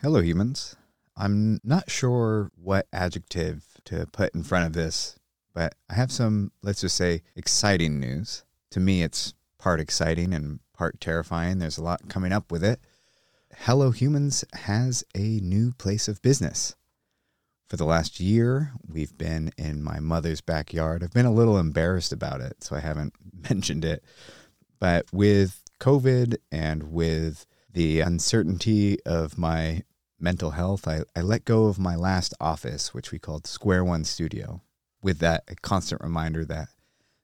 Hello, humans. I'm not sure what adjective to put in front of this, but I have some, let's just say, exciting news. To me, it's part exciting and part terrifying. There's a lot coming up with it. Hello Humans has a new place of business. For the last year, we've been in my mother's backyard. I've been a little embarrassed about it, so I haven't mentioned it. But with COVID and with the uncertainty of my mental health, I let go of my last office, which we called Square One Studio. With that, a constant reminder that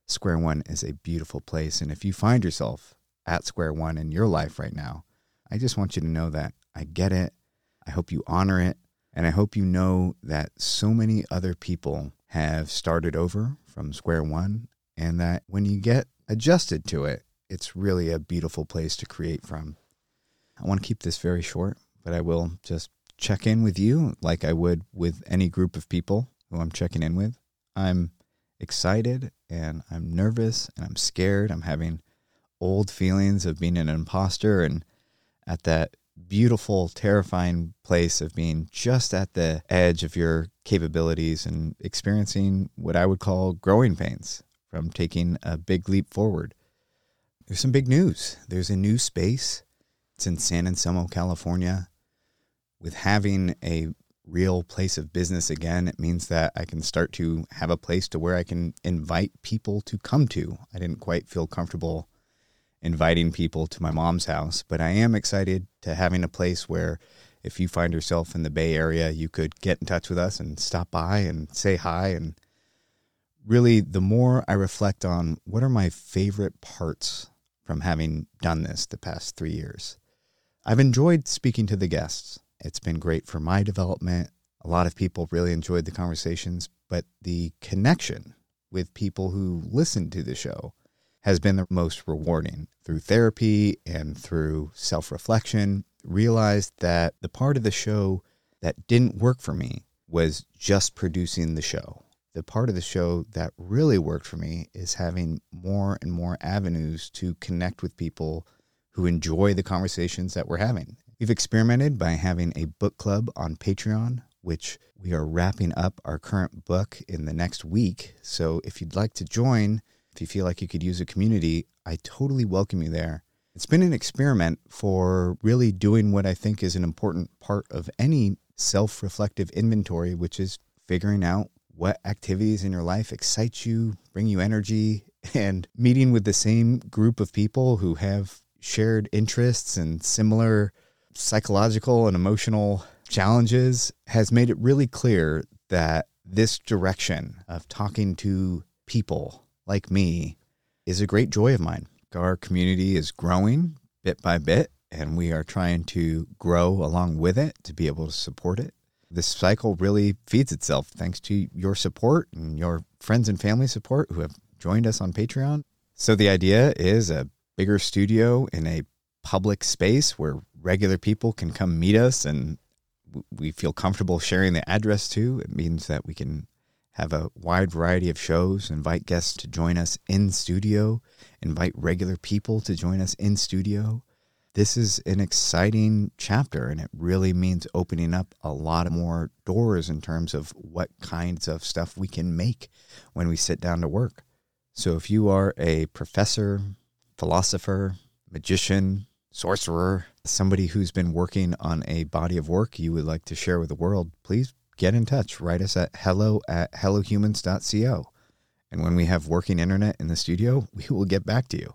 Square One is a beautiful place. And if you find yourself at Square One in your life right now, I just want you to know that I get it. I hope you honor it. And I hope you know that so many other people have started over from Square One, and that when you get adjusted to it, it's really a beautiful place to create from. I want to keep this very short, but I will just check in with you like I would with any group of people who I'm checking in with. I'm excited, and I'm nervous, and I'm scared. I'm having old feelings of being an imposter and at that beautiful, terrifying place of being just at the edge of your capabilities and experiencing what I would call growing pains from taking a big leap forward. There's some big news. There's a new space. It's in San Anselmo, California. With having a real place of business again, it means that I can start to have a place to where I can invite people to come to. I didn't quite feel comfortable inviting people to my mom's house, but I am excited to having a place where if you find yourself in the Bay Area, you could get in touch with us and stop by and say hi. And really, the more I reflect on what are my favorite parts from having done this the past 3 years, I've enjoyed speaking to the guests. It's been great for my development. A lot of people really enjoyed the conversations, but the connection with people who listened to the show has been the most rewarding. Through therapy and through self-reflection, realized that the part of the show that didn't work for me was just producing the show. The part of the show that really worked for me is having more and more avenues to connect with people who enjoy the conversations that we're having. We've experimented by having a book club on Patreon, which we are wrapping up our current book in the next week. So if you'd like to join, if you feel like you could use a community, I totally welcome you there. It's been an experiment for really doing what I think is an important part of any self-reflective inventory, which is figuring out what activities in your life excite you, bring you energy, and meeting with the same group of people who have shared interests and similar psychological and emotional challenges has made it really clear that this direction of talking to people like me is a great joy of mine. Our community is growing bit by bit, and we are trying to grow along with it to be able to support it. This cycle really feeds itself thanks to your support and your friends and family support who have joined us on Patreon. So the idea is a bigger studio in a public space where regular people can come meet us, and we feel comfortable sharing the address too. It means that we can have a wide variety of shows, invite guests to join us in studio, invite regular people to join us in studio. This is an exciting chapter, and it really means opening up a lot more doors in terms of what kinds of stuff we can make when we sit down to work. So if you are a professor, philosopher, magician, sorcerer, somebody who's been working on a body of work you would like to share with the world, please get in touch. Write us at hello@hellohumans.co. And when we have working internet in the studio, we will get back to you.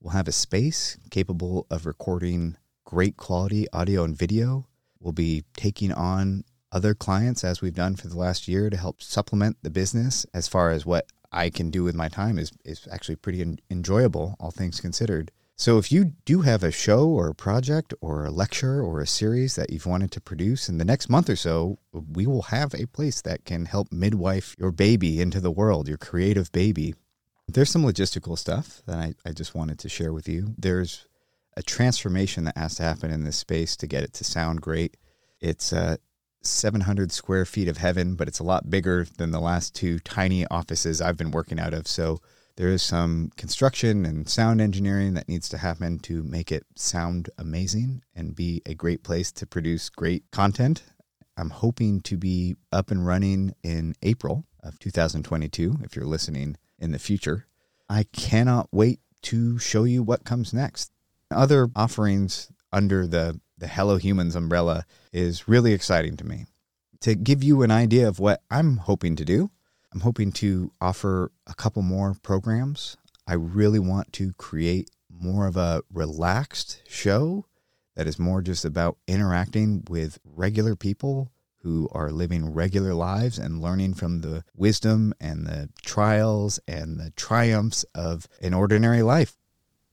We'll have a space capable of recording great quality audio and video. We'll be taking on other clients as we've done for the last year to help supplement the business. As far as what I can do with my time is actually pretty enjoyable, all things considered. So if you do have a show or a project or a lecture or a series that you've wanted to produce in the next month or so, we will have a place that can help midwife your baby into the world, your creative baby. There's some logistical stuff that I just wanted to share with you. There's a transformation that has to happen in this space to get it to sound great. It's 700 square feet of heaven, but it's a lot bigger than the last two tiny offices I've been working out of. So There is some construction and sound engineering that needs to happen to make it sound amazing and be a great place to produce great content. I'm hoping to be up and running in April of 2022, if you're listening in the future. I cannot wait to show you what comes next. Other offerings under the Hello Humans umbrella is really exciting to me. To give you an idea of what I'm hoping to do, I'm hoping to offer a couple more programs. I really want to create more of a relaxed show that is more just about interacting with regular people who are living regular lives and learning from the wisdom and the trials and the triumphs of an ordinary life.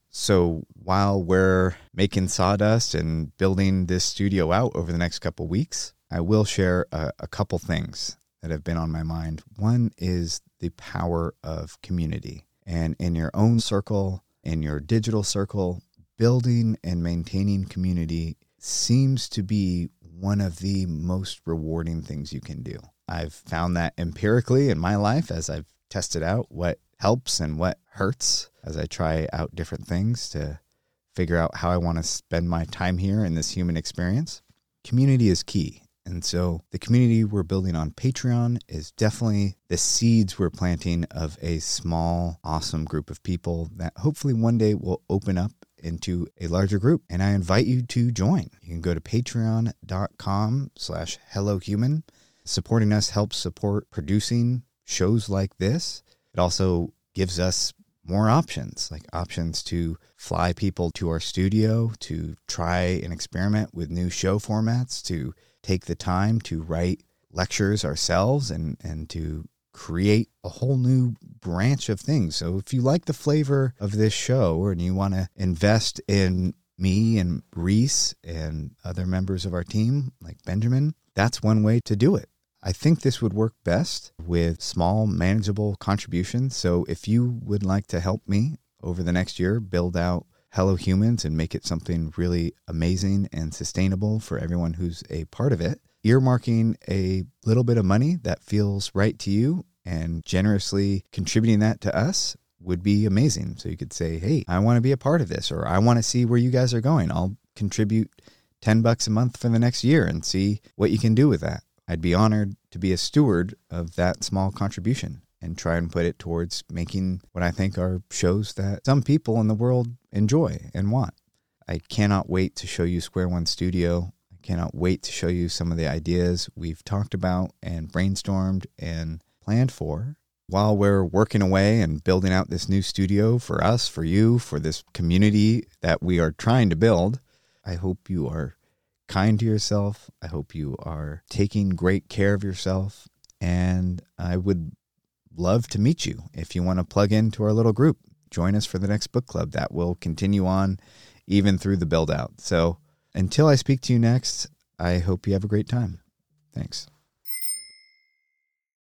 So while we're making sawdust and building this studio out over the next couple weeks, I will share a couple things that have been on my mind. One is the power of community, and in your own circle, in your digital circle, building and maintaining community seems to be one of the most rewarding things you can do. I've found that empirically in my life as I've tested out what helps and what hurts as I try out different things to figure out how I want to spend my time here in this human experience. Community is key. And so the community we're building on Patreon is definitely the seeds we're planting of a small, awesome group of people that hopefully one day will open up into a larger group. And I invite you to join. You can go to patreon.com/hellohuman. Supporting us helps support producing shows like this. It also gives us more options, like options to fly people to our studio, to try and experiment with new show formats, to take the time to write lectures ourselves and to create a whole new branch of things. So if you like the flavor of this show and you want to invest in me and Reese and other members of our team like Benjamin, that's one way to do it. I think this would work best with small, manageable contributions. So if you would like to help me over the next year build out Hello Humans and make it something really amazing and sustainable for everyone who's a part of it, earmarking a little bit of money that feels right to you and generously contributing that to us would be amazing. So you could say, hey, I want to be a part of this, or I want to see where you guys are going. I'll contribute $10 a month for the next year and see what you can do with that. I'd be honored to be a steward of that small contribution and try and put it towards making what I think are shows that some people in the world enjoy and want. I cannot wait to show you Square One Studio. I cannot wait to show you some of the ideas we've talked about and brainstormed and planned for. While we're working away and building out this new studio for us, for you, for this community that we are trying to build, I hope you are kind to yourself. I hope you are taking great care of yourself. And I would love to meet you. If you want to plug into our little group, join us for the next book club that will continue on even through the build out. So until I speak to you next, I hope you have a great time. Thanks.